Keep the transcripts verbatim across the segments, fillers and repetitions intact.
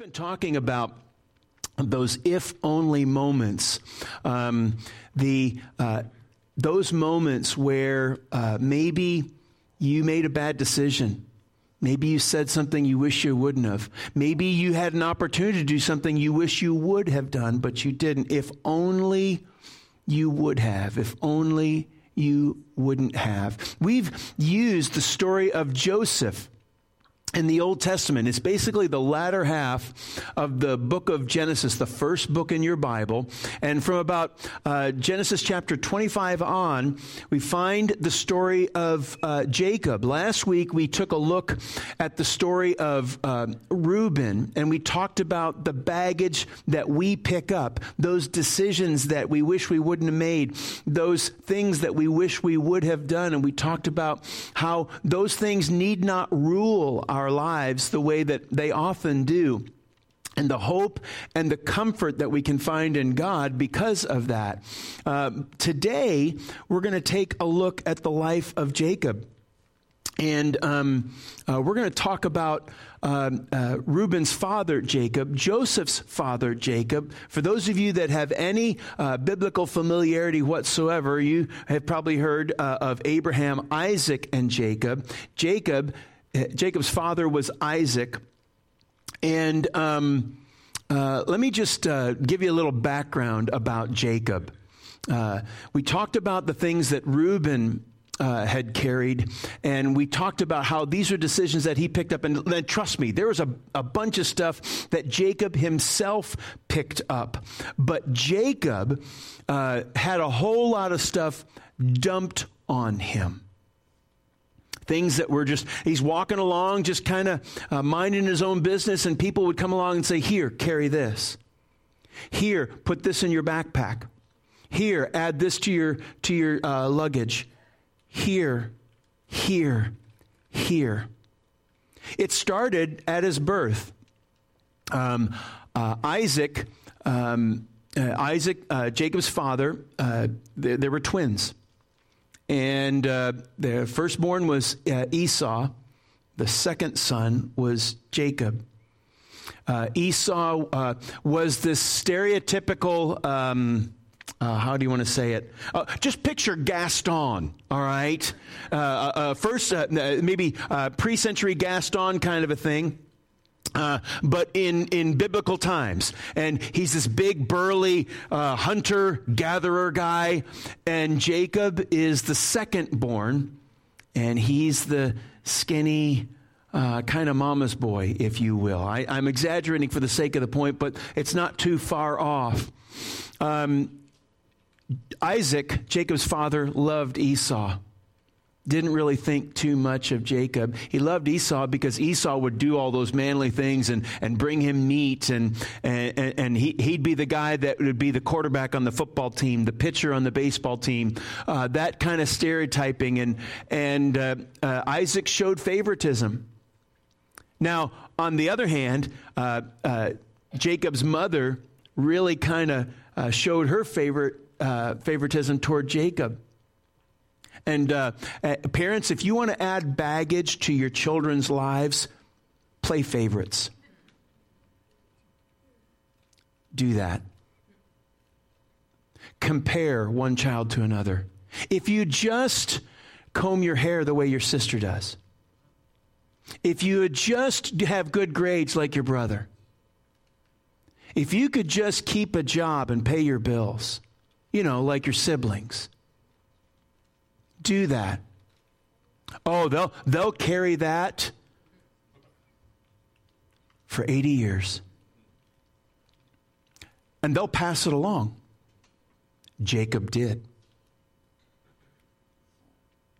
We've been talking about those if-only moments, um, the uh, those moments where uh, maybe you made a bad decision. Maybe you said something you wish you wouldn't have. Maybe you had an opportunity to do something you wish you would have done, but you didn't. If only you would have. If only you wouldn't have. We've used the story of Joseph in the Old Testament. It's basically the latter half of the book of Genesis, the first book in your Bible. And from about uh, Genesis chapter twenty-five on, we find the story of uh, Jacob. Last week, we took a look at the story of uh, Reuben, and we talked about the baggage that we pick up, those decisions that we wish we wouldn't have made, those things that we wish we would have done. And we talked about how those things need not rule our our lives the way that they often do, and the hope and the comfort that we can find in God because of that. Uh, today, we're going to take a look at the life of Jacob, and um, uh, we're going to talk about uh, uh, Reuben's father, Jacob, Joseph's father, Jacob. For those of you that have any uh, biblical familiarity whatsoever, you have probably heard uh, of Abraham, Isaac, and Jacob. Jacob Jacob's father was Isaac, and um, uh, let me just uh, give you a little background about Jacob. Uh, we talked about the things that Reuben uh, had carried, and we talked about how these are decisions that he picked up, and then trust me, there was a, a bunch of stuff that Jacob himself picked up, but Jacob uh, had a whole lot of stuff dumped on him. Things that were just, he's walking along, just kind of uh, minding his own business, and people would come along and say, here, carry this. Here, put this in your backpack. Here, add this to your to your uh, luggage. Here, here, here. It started at his birth. Um, uh, Isaac, um, uh, Isaac, uh, Jacob's father, uh, th- there were twins. And uh, the firstborn was uh, Esau. The second son was Jacob. Uh, Esau uh, was this stereotypical, um, uh, how do you want to say it? Uh, just picture Gaston, all right? Uh, uh, first, uh, maybe uh, pre-century Gaston kind of a thing. Uh, but in, in biblical times, and he's this big, burly uh, hunter-gatherer guy, and Jacob is the second-born, and he's the skinny uh, kind of mama's boy, if you will. I, I'm exaggerating for the sake of the point, but it's not too far off. Um, Isaac, Jacob's father, loved Esau. Didn't really think too much of Jacob. He loved Esau because Esau would do all those manly things and, and bring him meat, and and, and he, he'd be the guy that would be the quarterback on the football team, the pitcher on the baseball team, uh, that kind of stereotyping. And, and uh, uh, Isaac showed favoritism. Now, on the other hand, uh, uh, Jacob's mother really kind of uh, showed her favorite, uh, favoritism toward Jacob. And uh, parents, if you want to add baggage to your children's lives, play favorites. Do that. Compare one child to another. If you just comb your hair the way your sister does, if you would just have good grades like your brother, if you could just keep a job and pay your bills, you know, like your siblings, do that. Oh, they'll they'll carry that for eighty years. And they'll pass it along. Jacob did.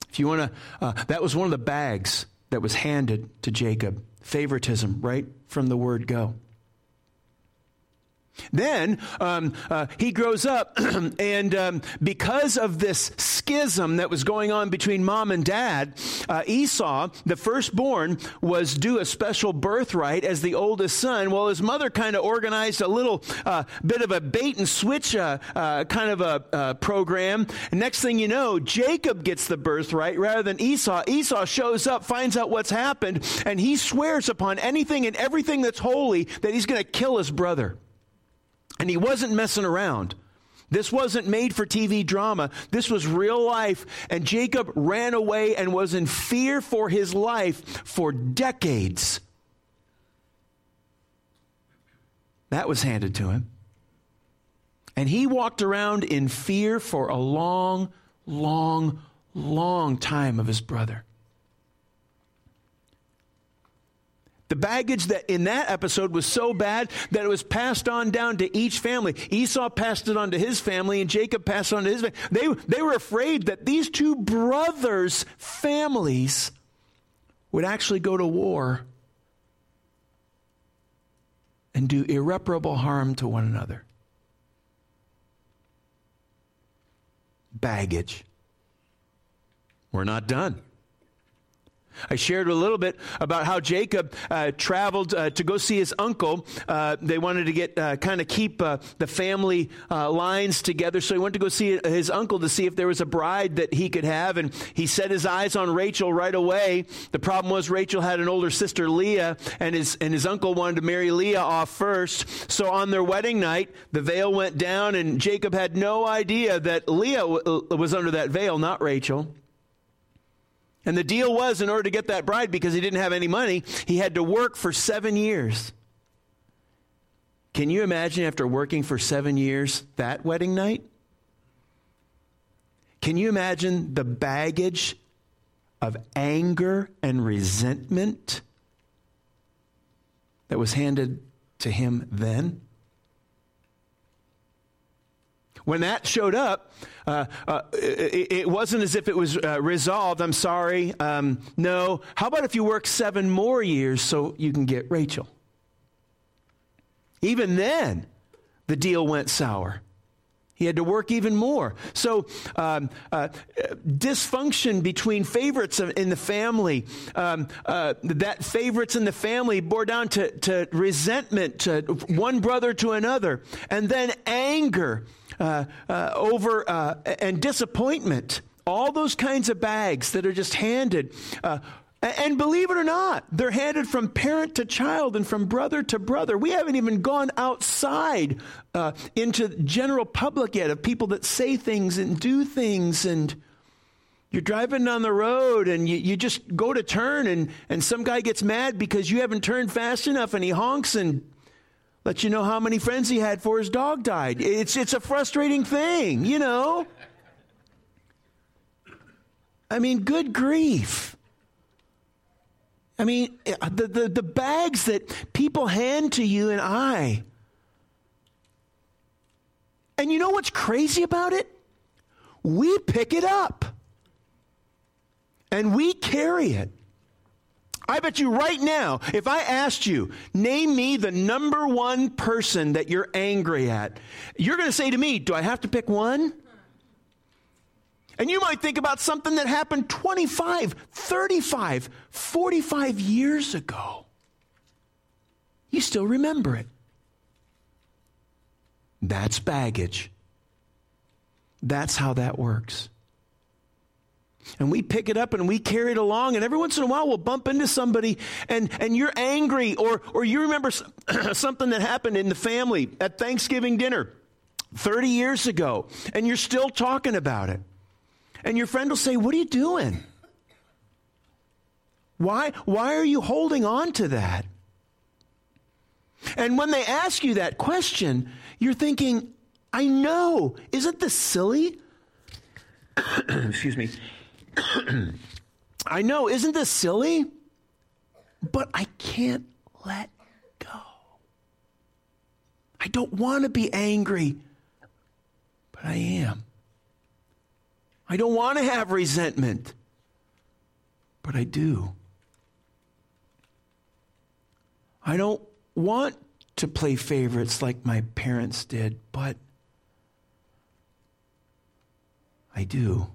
If you want to, uh, that was one of the bags that was handed to Jacob. Favoritism, right from the word go. Then um, uh, he grows up, and um, because of this schism that was going on between mom and dad, uh, Esau, the firstborn, was due a special birthright as the oldest son. Well, his mother kind of organized a little uh, bit of a bait-and-switch uh, uh, kind of a uh, program. And next thing you know, Jacob gets the birthright rather than Esau. Esau shows up, finds out what's happened, and he swears upon anything and everything that's holy that he's going to kill his brother. And he wasn't messing around. This wasn't made for T V drama. This was real life. And Jacob ran away and was in fear for his life for decades. That was handed to him. And he walked around in fear for a long, long, long time of his brother. The baggage that in that episode was so bad that it was passed on down to each family. Esau passed it on to his family, and Jacob passed it on to his family. They, they were afraid that these two brothers' families would actually go to war and do irreparable harm to one another. Baggage. We're not done. I shared a little bit about how Jacob uh, traveled uh, to go see his uncle. Uh, they wanted to get uh, kind of keep uh, the family uh, lines together, so he went to go see his uncle to see if there was a bride that he could have, and he set his eyes on Rachel right away. The problem was Rachel had an older sister, Leah, and his and his uncle wanted to marry Leah off first. So on their wedding night, the veil went down, and Jacob had no idea that Leah w- was under that veil, not Rachel. And the deal was, in order to get that bride, because he didn't have any money, he had to work for seven years. Can you imagine after working for seven years, that wedding night? Can you imagine the baggage of anger and resentment that was handed to him then? When that showed up, uh, uh, it, it wasn't as if it was uh, resolved. I'm sorry. Um, no. How about if you work seven more years so you can get Rachel? Even then, the deal went sour. He had to work even more. So um, uh, dysfunction between favorites in the family, um, uh, that favorites in the family bore down to, to resentment, to one brother to another, and then anger uh, uh, over uh, and disappointment. All those kinds of bags that are just handed. Uh, and believe it or not, they're handed from parent to child and from brother to brother. We haven't even gone outside Uh, into general public yet, of people that say things and do things, and you're driving on the road and you, you just go to turn and, and some guy gets mad because you haven't turned fast enough, and he honks and lets you know how many friends he had before his dog died. It's, it's a frustrating thing, you know? I mean, good grief. I mean, the, the, the bags that people hand to you and I. And you know what's crazy about it? We pick it up. And we carry it. I bet you right now, if I asked you, name me the number one person that you're angry at, you're going to say to me, do I have to pick one? And you might think about something that happened twenty-five, thirty-five, forty-five years ago. You still remember it. That's baggage. That's how that works. And we pick it up and we carry it along, and every once in a while we'll bump into somebody and, and you're angry, or, or you remember something that happened in the family at Thanksgiving dinner thirty years ago, and you're still talking about it. And your friend will say, what are you doing? Why, why are you holding on to that? And when they ask you that question, you're thinking, I know, isn't this silly? Excuse me. I know, isn't this silly? But I can't let go. I don't want to be angry, but I am. I don't want to have resentment, but I do. I don't want to play favorites like my parents did, but I do.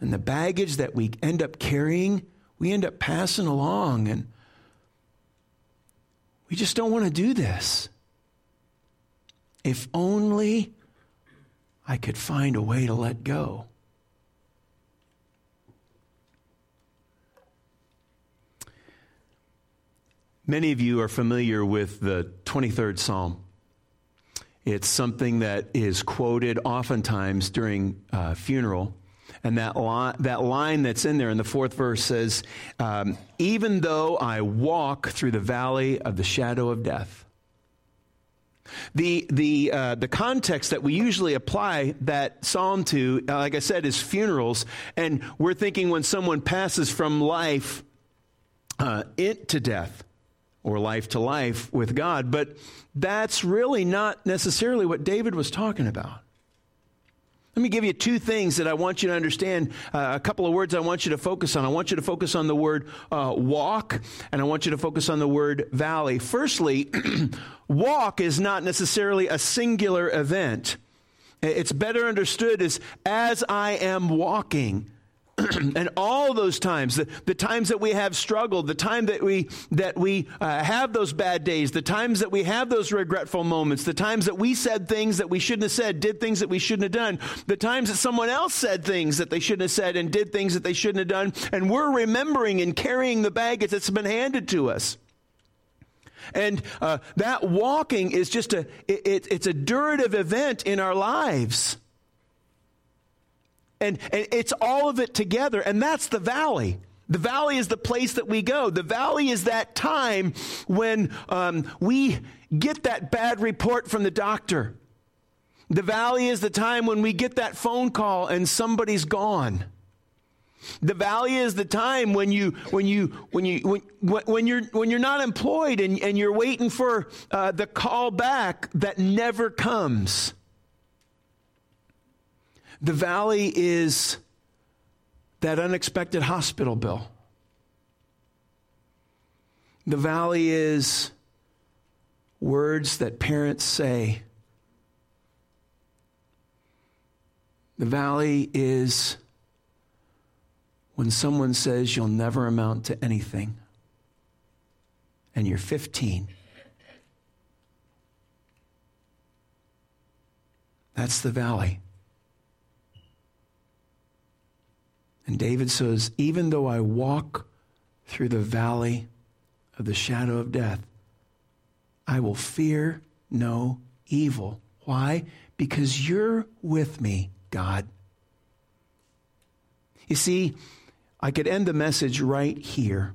And the baggage that we end up carrying, we end up passing along, and we just don't want to do this. If only I could find a way to let go. Many of you are familiar with the twenty-third Psalm. It's something that is quoted oftentimes during uh, funeral. And that, li- that line that's in there in the fourth verse says, um, even though I walk through the valley of the shadow of death. The the uh, the context that we usually apply that psalm to, uh, like I said, is funerals. And we're thinking when someone passes from life uh, it to death, or life to life with God. But that's really not necessarily what David was talking about. Let me give you two things that I want you to understand, uh, a couple of words I want you to focus on. I want you to focus on the word uh, walk, and I want you to focus on the word valley. Firstly, walk is not necessarily a singular event. It's better understood as, as I am walking. And all those times, the, the times that we have struggled, the time that we that we uh, have those bad days, the times that we have those regretful moments, the times that we said things that we shouldn't have said, did things that we shouldn't have done, the times that someone else said things that they shouldn't have said and did things that they shouldn't have done, and we're remembering and carrying the baggage that's been handed to us. And uh, that walking is just a, it, it, it's a durative event in our lives. And, and it's all of it together, and that's the valley. The valley is the place that we go. The valley is that time when um, we get that bad report from the doctor. The valley is the time when we get that phone call and somebody's gone. The valley is the time when you when you when you when when you're when you're not employed and, and you're waiting for uh, the call back that never comes. The valley is that unexpected hospital bill. The valley is words that parents say. The valley is when someone says you'll never amount to anything and you're fifteen. That's the valley. And David says, even though I walk through the valley of the shadow of death, I will fear no evil. Why? Because you're with me, God. You see, I could end the message right here.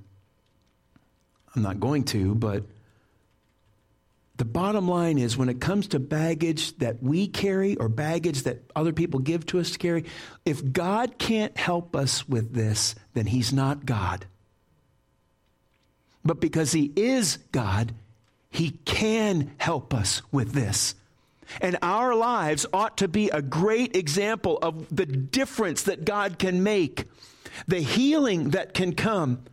I'm not going to, but the bottom line is when it comes to baggage that we carry or baggage that other people give to us to carry, if God can't help us with this, then he's not God. But because he is God, he can help us with this. And our lives ought to be a great example of the difference that God can make, the healing that can come,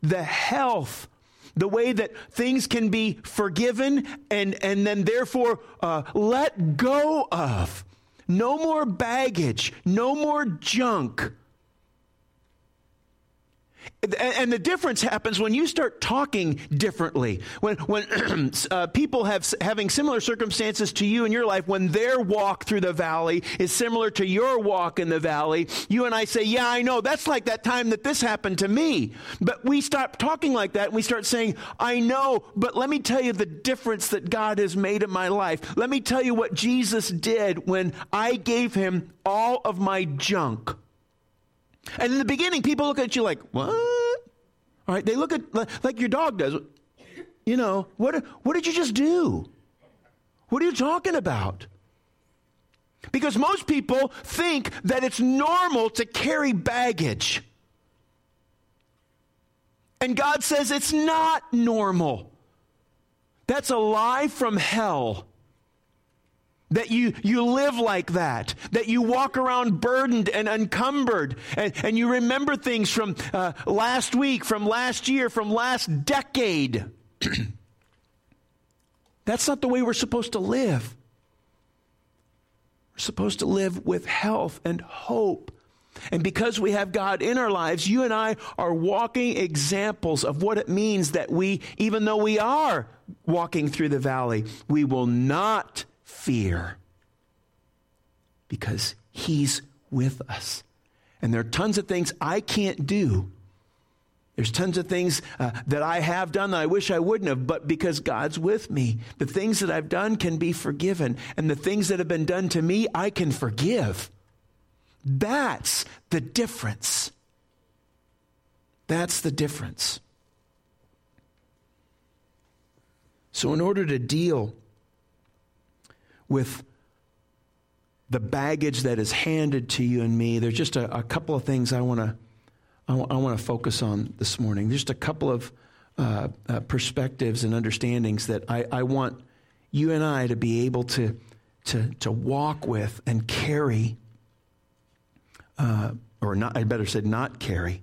the health, the way that things can be forgiven and, and then therefore uh, let go of. No more baggage. No more junk. And, and the difference happens when you start talking differently. When when uh, people have having similar circumstances to you in your life, when their walk through the valley is similar to your walk in the valley, you and I say, yeah, I know, that's like that time that this happened to me. But we stop talking like that and we start saying, I know, but let me tell you the difference that God has made in my life. Let me tell you what Jesus did when I gave him all of my junk. And in the beginning, people look at you like, what? All right, they look at, like your dog does. You know, what What did you just do? What are you talking about? Because most people think that it's normal to carry baggage. And God says it's not normal. That's a lie from hell. That you, you live like that, that you walk around burdened and encumbered, and, and you remember things from uh, last week, from last year, from last decade. That's not the way we're supposed to live. We're supposed to live with health and hope. And because we have God in our lives, you and I are walking examples of what it means that we, even though we are walking through the valley, we will not fear because he's with us. And there are tons of things I can't do. There's tons of things uh, that I have done that I wish I wouldn't have, but because God's with me, the things that I've done can be forgiven. And the things that have been done to me, I can forgive. That's the difference. That's the difference. So in order to deal with the baggage that is handed to you and me, there's just a, a couple of things I want to I, w- I want to focus on this morning. There's just a couple of uh, uh, perspectives and understandings that I, I want you and I to be able to to to walk with and carry. Uh, or not, I better said not carry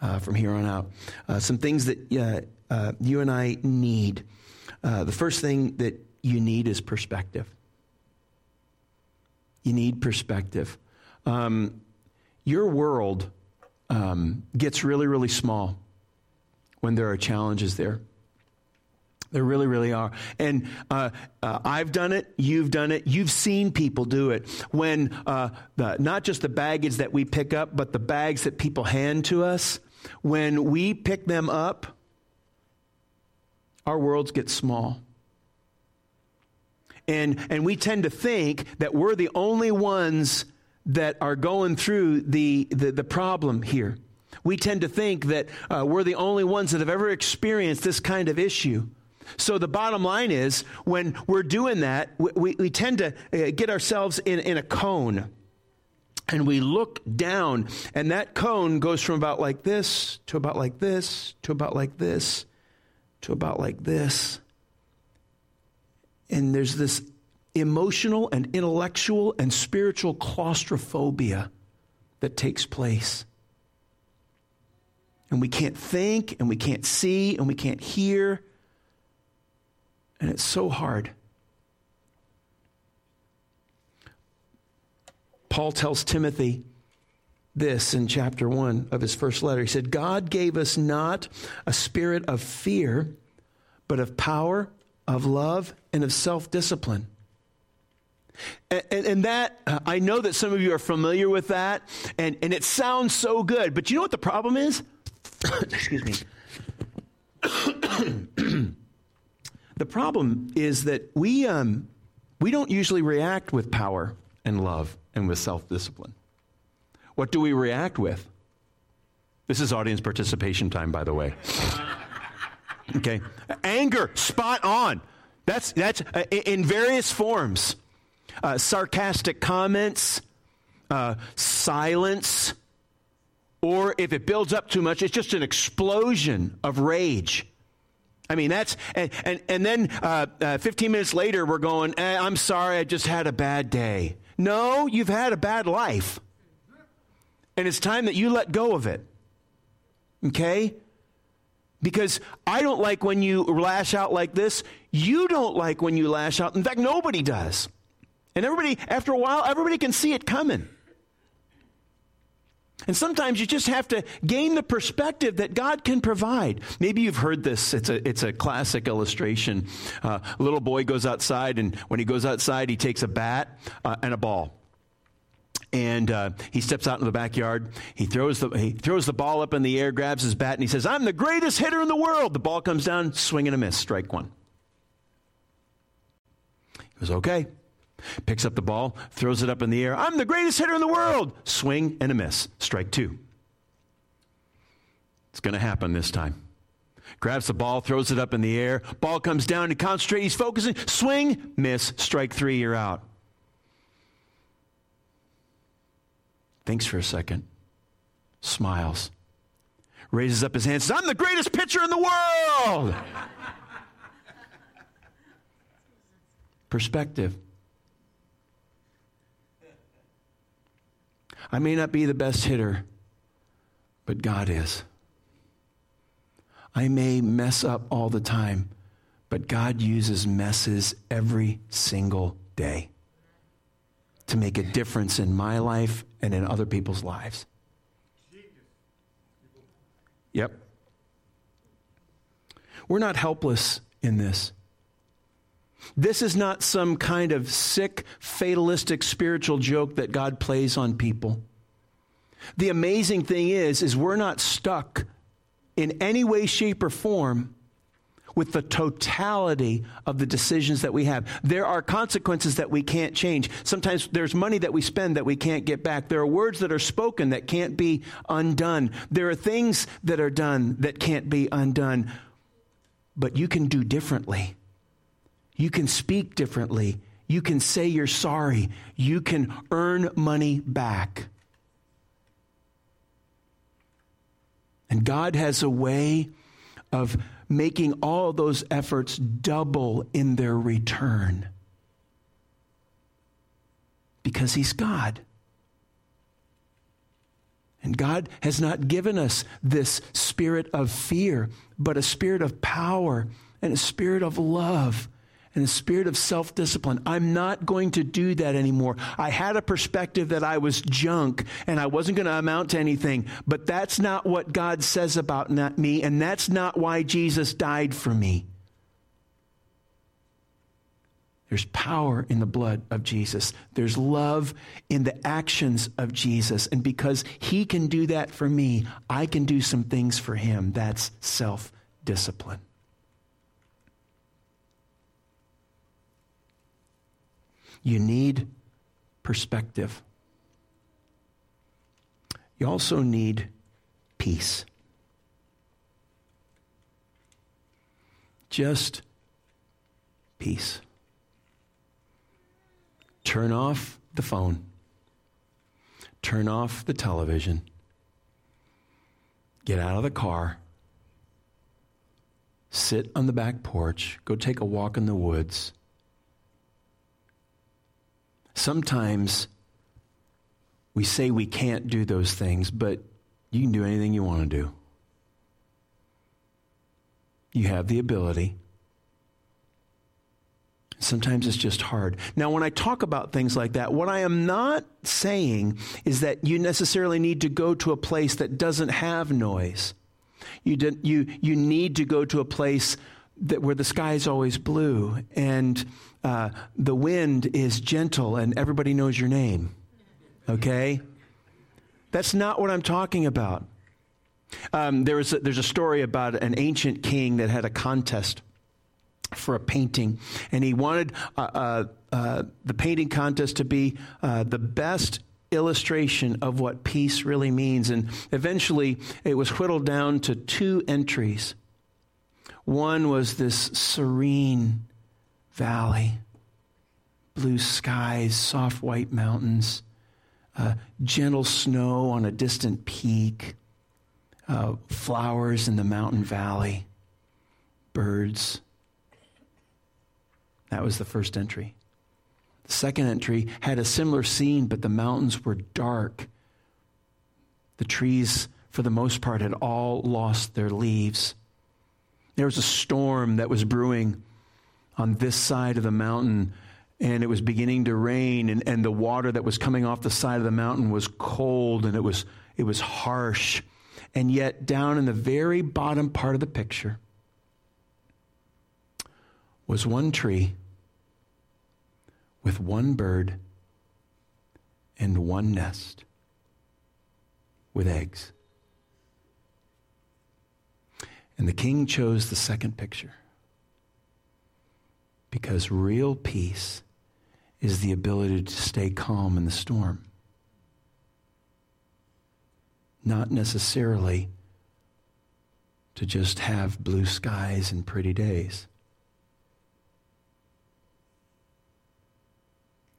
uh, from here on out. Uh, some things that uh, uh, you and I need. Uh, the first thing that you need is perspective. You need perspective. Um, your world um, gets really, really small when there are challenges there. There really, really are. And uh, uh, I've done it. You've done it. You've seen people do it. When uh, the, not just the baggage that we pick up, but the bags that people hand to us, when we pick them up, our worlds get small. And, and we tend to think that we're the only ones that are going through the, the, the problem here. We tend to think that uh, we're the only ones that have ever experienced this kind of issue. So the bottom line is, when we're doing that, we, we, we tend to uh, get ourselves in, in a cone. And we look down, and that cone goes from about like this, to about like this, to about like this, to about like this. And there's this emotional and intellectual and spiritual claustrophobia that takes place. And we can't think, and we can't see, and we can't hear. And it's so hard. Paul tells Timothy this in chapter one of his first letter. He said, God gave us not a spirit of fear, but of power, of love, and of self-discipline. And, and, and that, uh, I know that some of you are familiar with that, and, and it sounds so good. But you know what the problem is? Excuse me. The problem is that we um, we don't usually react with power and love and with self-discipline. What do we react with? This is audience participation time, by the way. Okay, anger, spot on. That's that's uh, in various forms: uh, sarcastic comments, uh, silence, or if it builds up too much, it's just an explosion of rage. I mean, that's, and and, and then uh, uh, fifteen minutes later, we're going, eh, I'm sorry, I just had a bad day. No, you've had a bad life. And it's time that you let go of it. Okay? Because I don't like when you lash out like this. You don't like when you lash out. In fact, nobody does. And everybody, after a while, everybody can see it coming. And sometimes you just have to gain the perspective that God can provide. Maybe you've heard this. It's a it's a classic illustration. Uh, a little boy goes outside, and when he goes outside, he takes a bat uh, and a ball. And uh, he steps out in the backyard. He throws the he throws the ball up in the air, grabs his bat, and he says, I'm the greatest hitter in the world. The ball comes down, swing and a miss, strike one. He goes, okay. Picks up the ball, throws it up in the air. I'm the greatest hitter in the world. Swing and a miss. Strike two. It's going to happen this time. Grabs the ball, throws it up in the air. Ball comes down to concentrate. He's focusing. Swing, miss, strike three, you're out. Thinks for a second. Smiles. Raises up his hands. Says, I'm the greatest pitcher in the world. Perspective. I may not be the best hitter, but God is. I may mess up all the time, But God uses messes every single day to make a difference in my life and in other people's lives. Yep. We're not helpless in this. This is not some kind of sick, fatalistic spiritual joke that God plays on people. The amazing thing is, is we're not stuck in any way, shape, or form with the totality of the decisions that we have. There are consequences that we can't change. Sometimes there's money that we spend that we can't get back. There are words that are spoken that can't be undone. There are things that are done that can't be undone. But you can do differently. You can speak differently. You can say you're sorry. You can earn money back. And God has a way of making all those efforts double in their return, because he's God. And God has not given us this spirit of fear, but a spirit of power and a spirit of love and a spirit of self-discipline. I'm not going to do that anymore. I had a perspective that I was junk and I wasn't going to amount to anything, but that's not what God says about not me, and that's not why Jesus died for me. There's power in the blood of Jesus. There's love in the actions of Jesus. And because he can do that for me, I can do some things for him. That's self-discipline. You need perspective. You also need peace. Just peace. Turn off the phone. Turn off the television. Get out of the car. Sit on the back porch. Go take a walk in the woods. Sometimes we say we can't do those things, but you can do anything you want to do. You have the ability. Sometimes it's just hard. Now, when I talk about things like that, what I am not saying is that you necessarily need to go to a place that doesn't have noise. You did, you, you need to go to a place that where the sky is always blue and uh, the wind is gentle and everybody knows your name, okay? That's not what I'm talking about. Um, there was a, there's a story about an ancient king that had a contest for a painting, and he wanted uh, uh, uh, the painting contest to be uh, the best illustration of what peace really means. And eventually it was whittled down to two entries. One was this serene valley, blue skies, soft white mountains, uh, gentle snow on a distant peak, uh, flowers in the mountain valley, birds. That was the first entry. The second entry had a similar scene, but the mountains were dark. The trees, for the most part, had all lost their leaves. There was a storm that was brewing on this side of the mountain, and it was beginning to rain, and, and the water that was coming off the side of the mountain was cold, and it was it was harsh. And yet, down in the very bottom part of the picture was one tree with one bird and one nest with eggs. And the king chose the second picture, because real peace is the ability to stay calm in the storm, not necessarily to just have blue skies and pretty days.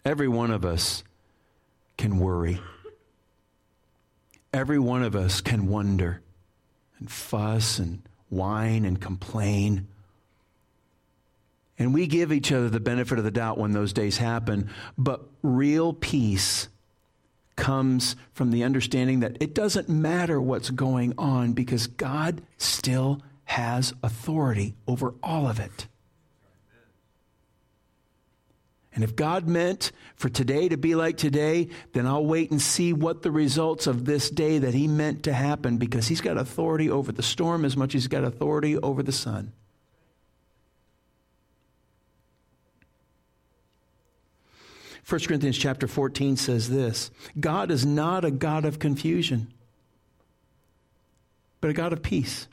Every one of us can worry. Every one of us can wonder and fuss and whine and complain. And we give each other the benefit of the doubt when those days happen, but real peace comes from the understanding that it doesn't matter what's going on, because God still has authority over all of it. And if God meant for today to be like today, then I'll wait and see what the results of this day that he meant to happen, because he's got authority over the storm as much as he's got authority over the sun. First Corinthians chapter fourteen says this: God is not a God of confusion, but a God of peace.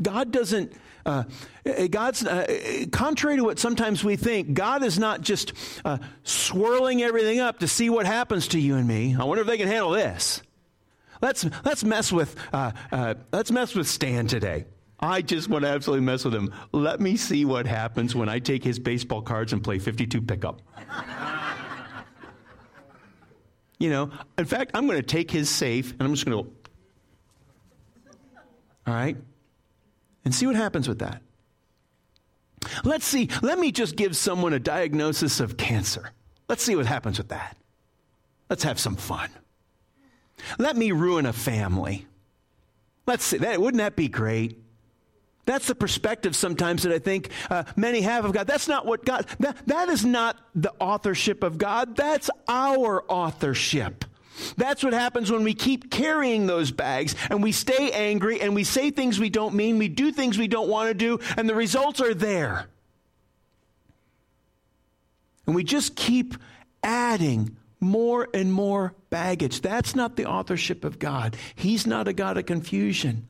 God doesn't, uh, God's, uh, contrary to what sometimes we think, God is not just uh, swirling everything up to see what happens to you and me. I wonder if they can handle this. Let's, let's mess with, uh, uh, let's mess with Stan today. I just want to absolutely mess with him. Let me see what happens when I take his baseball cards and play fifty-two pickup. You know, in fact, I'm going to take his safe and I'm just going to go, all right, and see what happens with that. Let's see. Let me just give someone a diagnosis of cancer. Let's see what happens with that. Let's have some fun. Let me ruin a family. Let's see. That, wouldn't that be great? That's the perspective sometimes that I think uh, many have of God. That's not what God, that, that is not the authorship of God. That's our authorship. That's what happens when we keep carrying those bags and we stay angry and we say things we don't mean, we do things we don't want to do, and the results are there. And we just keep adding more and more baggage. That's not the authorship of God. He's not a God of confusion.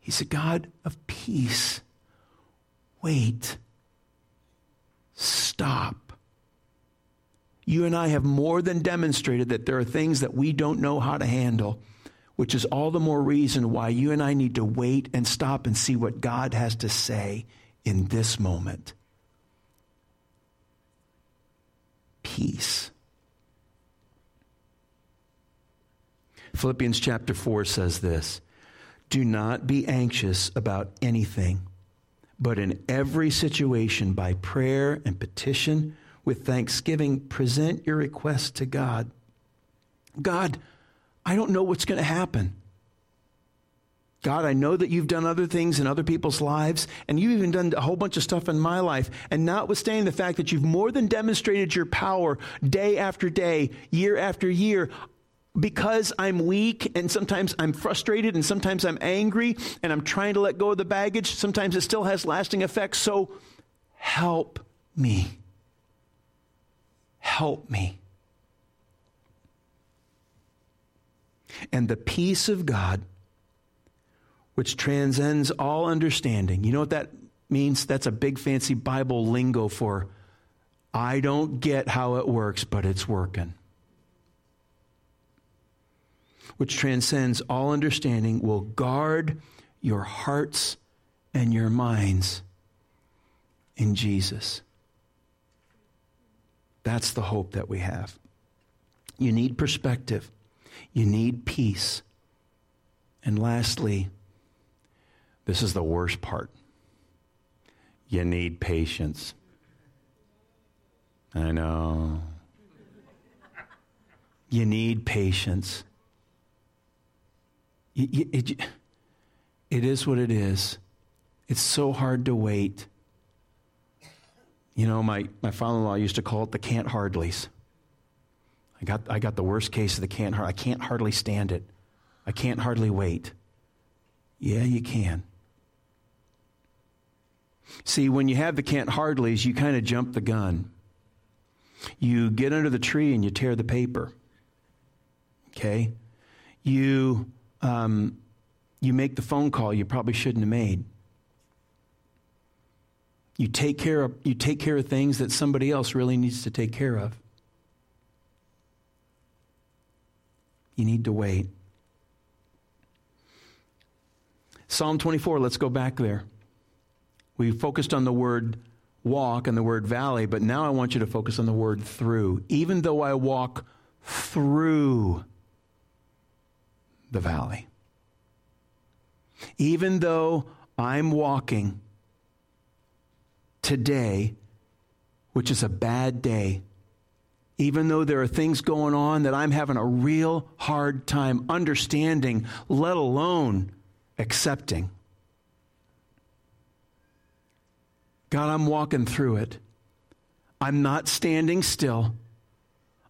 He's a God of peace. Wait. Stop. You and I have more than demonstrated that there are things that we don't know how to handle, which is all the more reason why you and I need to wait and stop and see what God has to say in this moment. Peace. Philippians chapter four says this: do not be anxious about anything, but in every situation, by prayer and petition, with thanksgiving, present your requests to God. God, I don't know what's going to happen. God, I know that you've done other things in other people's lives, and you've even done a whole bunch of stuff in my life. And notwithstanding the fact that you've more than demonstrated your power day after day, year after year, because I'm weak and sometimes I'm frustrated and sometimes I'm angry and I'm trying to let go of the baggage, sometimes it still has lasting effects. So help me. Help me. And the peace of God, which transcends all understanding. You know what that means? That's a big fancy Bible lingo for, I don't get how it works, but it's working. Which transcends all understanding, will guard your hearts and your minds in Jesus. That's the hope that we have. You need perspective. You need peace. And lastly, this is the worst part. You need patience. I know. You need patience. It is what it is. It's so hard to wait. You know, my, my father-in-law used to call it the can't hardlies. I got I got the worst case of the can't hardly. I can't hardly stand it. I can't hardly wait. Yeah, you can. See, when you have the can't hardlies, you kind of jump the gun. You get under the tree and you tear the paper. Okay? You... Um, you make the phone call you probably shouldn't have made. You take care of you take care of things that somebody else really needs to take care of. You need to wait. Psalm twenty-four, let's go back there. We focused on the word walk and the word valley, but now I want you to focus on the word through. Even though I walk through the valley. Even though I'm walking today, which is a bad day, even though there are things going on that I'm having a real hard time understanding, let alone accepting, God, I'm walking through it. I'm not standing still.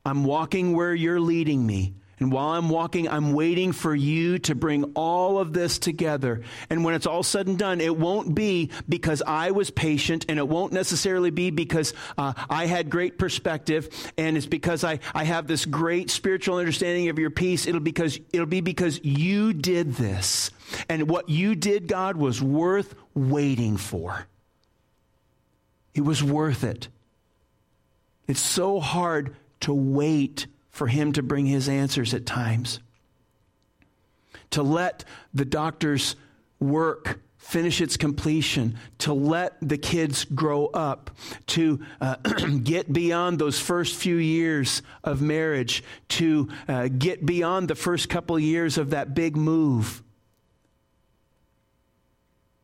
I'm walking where you're leading me. And while I'm walking, I'm waiting for you to bring all of this together. And when it's all said and done, it won't be because I was patient, and it won't necessarily be because uh, I had great perspective, and it's because I, I have this great spiritual understanding of your peace. It'll because it'll be because you did this. And what you did, God, was worth waiting for. It was worth it. It's so hard to wait for him to bring his answers at times. To let the doctor's work finish its completion. To let the kids grow up. To uh, get beyond those first few years of marriage. To uh, get beyond the first couple years of that big move.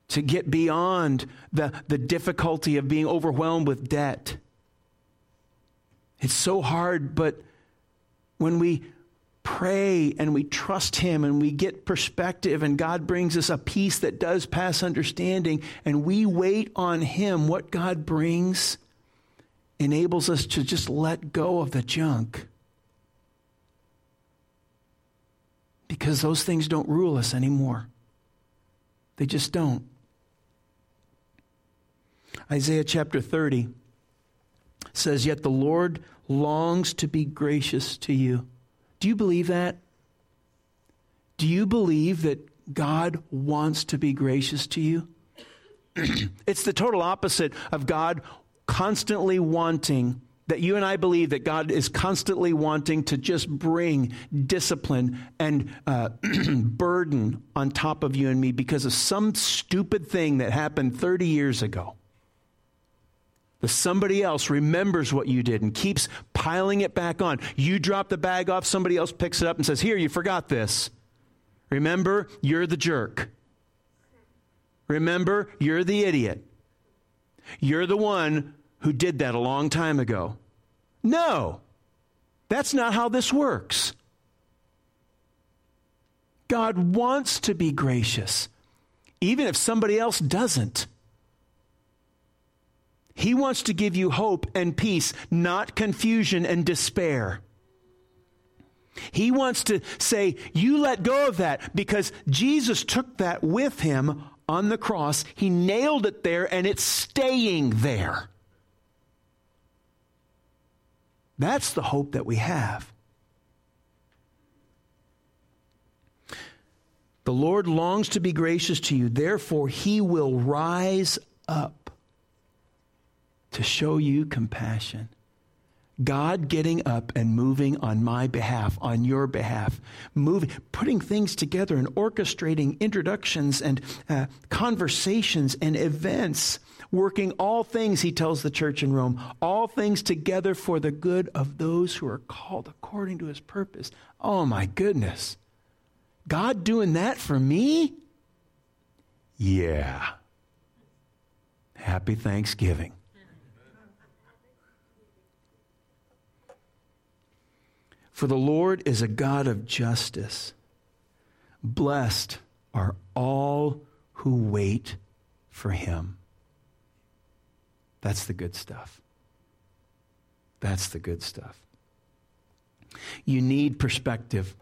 To get beyond the, the difficulty of being overwhelmed with debt. It's so hard, but when we pray and we trust him and we get perspective and God brings us a peace that does pass understanding, and we wait on him, what God brings enables us to just let go of the junk. Because those things don't rule us anymore. They just don't. Isaiah chapter thirty says, "Yet the Lord longs to be gracious to you." Do you believe that? Do you believe that God wants to be gracious to you? It's the total opposite of God constantly wanting, that you and I believe that God is constantly wanting to just bring discipline and uh, burden on top of you and me because of some stupid thing that happened thirty years ago. That somebody else remembers what you did and keeps piling it back on. You drop the bag off, somebody else picks it up and says, "Here, you forgot this. Remember, you're the jerk. Remember, you're the idiot. You're the one who did that a long time ago." No, that's not how this works. God wants to be gracious, even if somebody else doesn't. He wants to give you hope and peace, not confusion and despair. He wants to say, you let go of that, because Jesus took that with him on the cross. He nailed it there, and it's staying there. That's the hope that we have. The Lord longs to be gracious to you, therefore he will rise up to show you compassion. God getting up and moving on my behalf, on your behalf, moving, putting things together and orchestrating introductions and uh, conversations and events, working all things, he tells the church in Rome, all things together for the good of those who are called according to his purpose. Oh my goodness. God doing that for me? Yeah. Happy Thanksgiving. For the Lord is a God of justice. Blessed are all who wait for him. That's the good stuff. That's the good stuff. You need perspective.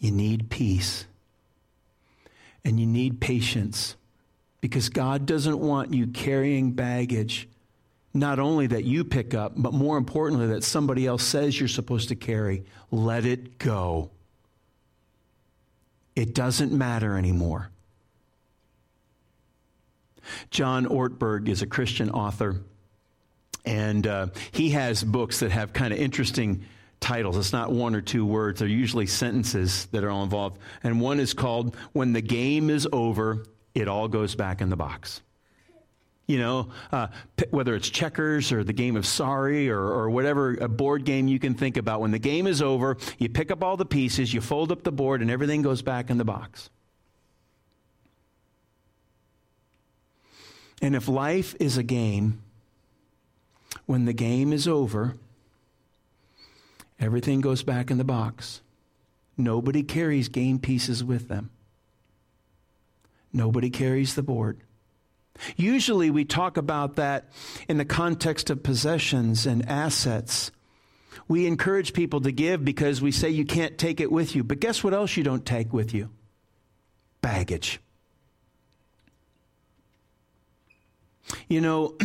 You need peace. And you need patience, because God doesn't want you carrying baggage, not only that you pick up, but more importantly, that somebody else says you're supposed to carry. Let it go. It doesn't matter anymore. John Ortberg is a Christian author, and uh, he has books that have kind of interesting titles. It's not one or two words. They're usually sentences that are all involved. And one is called, "When the Game is Over, It All Goes Back in the Box." You know, uh, p- whether it's checkers or the game of sorry or, or whatever a board game you can think about. When the game is over, you pick up all the pieces, you fold up the board, and everything goes back in the box. And if life is a game, when the game is over, everything goes back in the box. Nobody carries game pieces with them. Nobody carries the board. Usually we talk about that in the context of possessions and assets. We encourage people to give because we say you can't take it with you. But guess what else you don't take with you? Baggage. You know,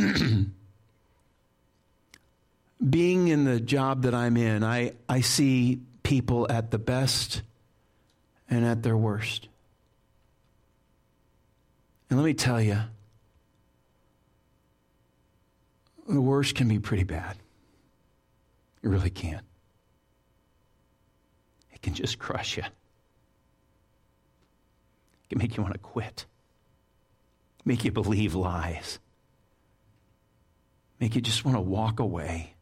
being in the job that I'm in, I, I see people at the best and at their worst. And let me tell you, the worst can be pretty bad. It really can. It can just crush you. It can make you want to quit. Make you believe lies. Make you just want to walk away.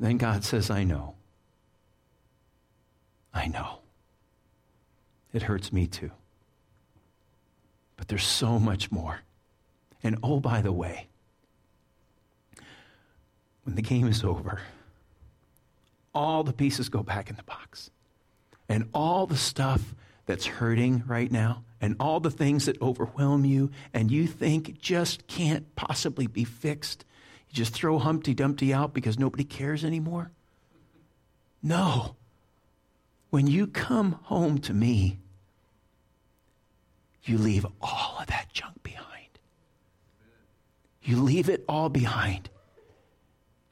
Then God says, I know. I know. It hurts me too. But there's so much more. And oh, by the way, when the game is over, all the pieces go back in the box. And all the stuff that's hurting right now, and all the things that overwhelm you, and you think just can't possibly be fixed, you just throw Humpty Dumpty out because nobody cares anymore? No. When you come home to me, you leave all of that junk behind. You leave it all behind.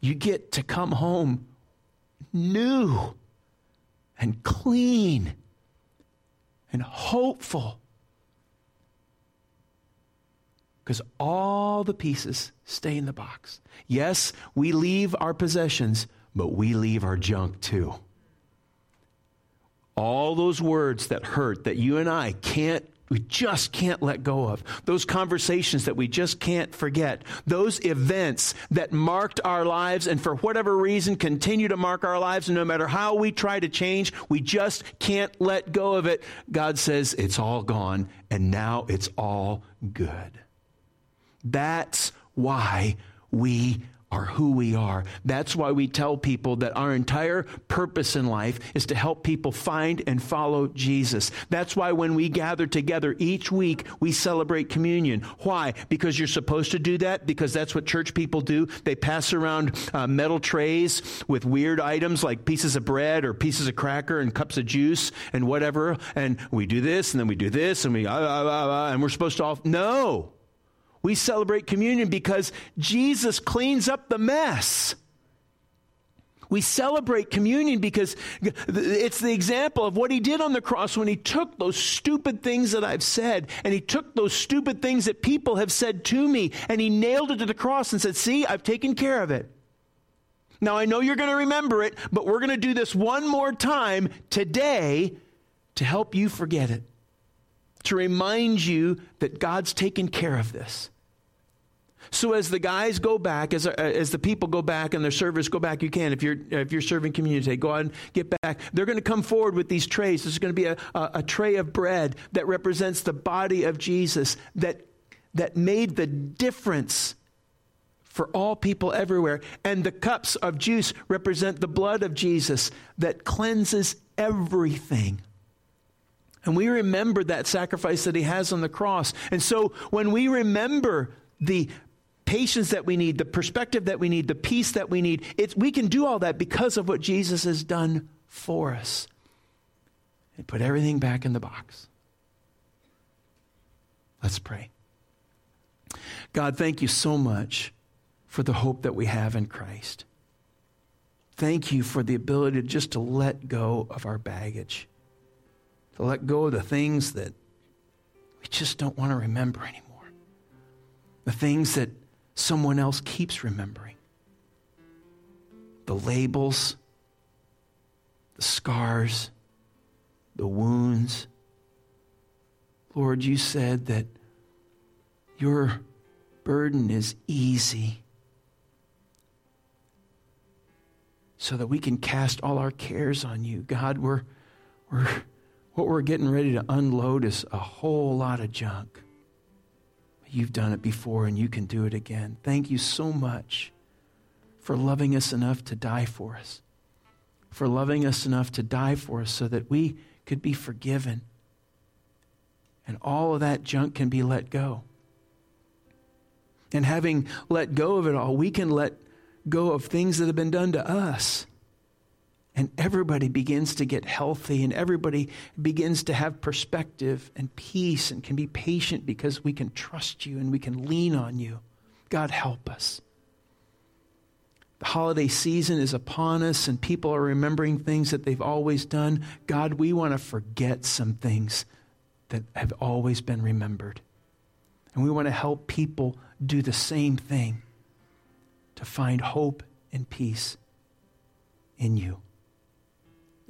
You get to come home new and clean and hopeful. Because all the pieces stay in the box. Yes, we leave our possessions, but we leave our junk too. All those words that hurt that you and I can't We just can't let go of. Those conversations that we just can't forget. Those events that marked our lives and for whatever reason continue to mark our lives, and no matter how we try to change, we just can't let go of it. God says it's all gone and now it's all good. That's why we are who we are. That's why we tell people that our entire purpose in life is to help people find and follow Jesus. That's why when we gather together each week, we celebrate communion. Why? Because you're supposed to do that, because that's what church people do. They pass around uh, metal trays with weird items like pieces of bread or pieces of cracker and cups of juice and whatever. And we do this and then we do this and we, ah, ah, ah, ah, and we're supposed to all, no. We celebrate communion because Jesus cleans up the mess. We celebrate communion because it's the example of what he did on the cross when he took those stupid things that I've said, and he took those stupid things that people have said to me, and he nailed it to the cross and said, see, I've taken care of it. Now, I know you're going to remember it, but we're going to do this one more time today to help you forget it. To remind you that God's taken care of this. So as the guys go back, as as the people go back and their servers go back, you can, if you're if you're serving community, go out and get back. They're going to come forward with these trays. There's going to be a, a, a tray of bread that represents the body of Jesus that that made the difference for all people everywhere. And the cups of juice represent the blood of Jesus that cleanses everything. And we remember that sacrifice that he has on the cross. And so when we remember the patience that we need, the perspective that we need, the peace that we need, it's, we can do all that because of what Jesus has done for us. And put everything back in the box. Let's pray. God, thank you so much for the hope that we have in Christ. Thank you for the ability just to let go of our baggage. To let go of the things that we just don't want to remember anymore. The things that someone else keeps remembering. The labels, the scars, the wounds. Lord, you said that your burden is easy so that we can cast all our cares on you. God, we're... we're What we're getting ready to unload is a whole lot of junk. You've done it before and you can do it again. Thank you so much for loving us enough to die for us. For loving us enough to die for us so that we could be forgiven. And all of that junk can be let go. And having let go of it all, we can let go of things that have been done to us. And everybody begins to get healthy, and everybody begins to have perspective and peace and can be patient because we can trust you and we can lean on you. God, help us. The holiday season is upon us, and people are remembering things that they've always done. God, we want to forget some things that have always been remembered. And we want to help people do the same thing, to find hope and peace in you.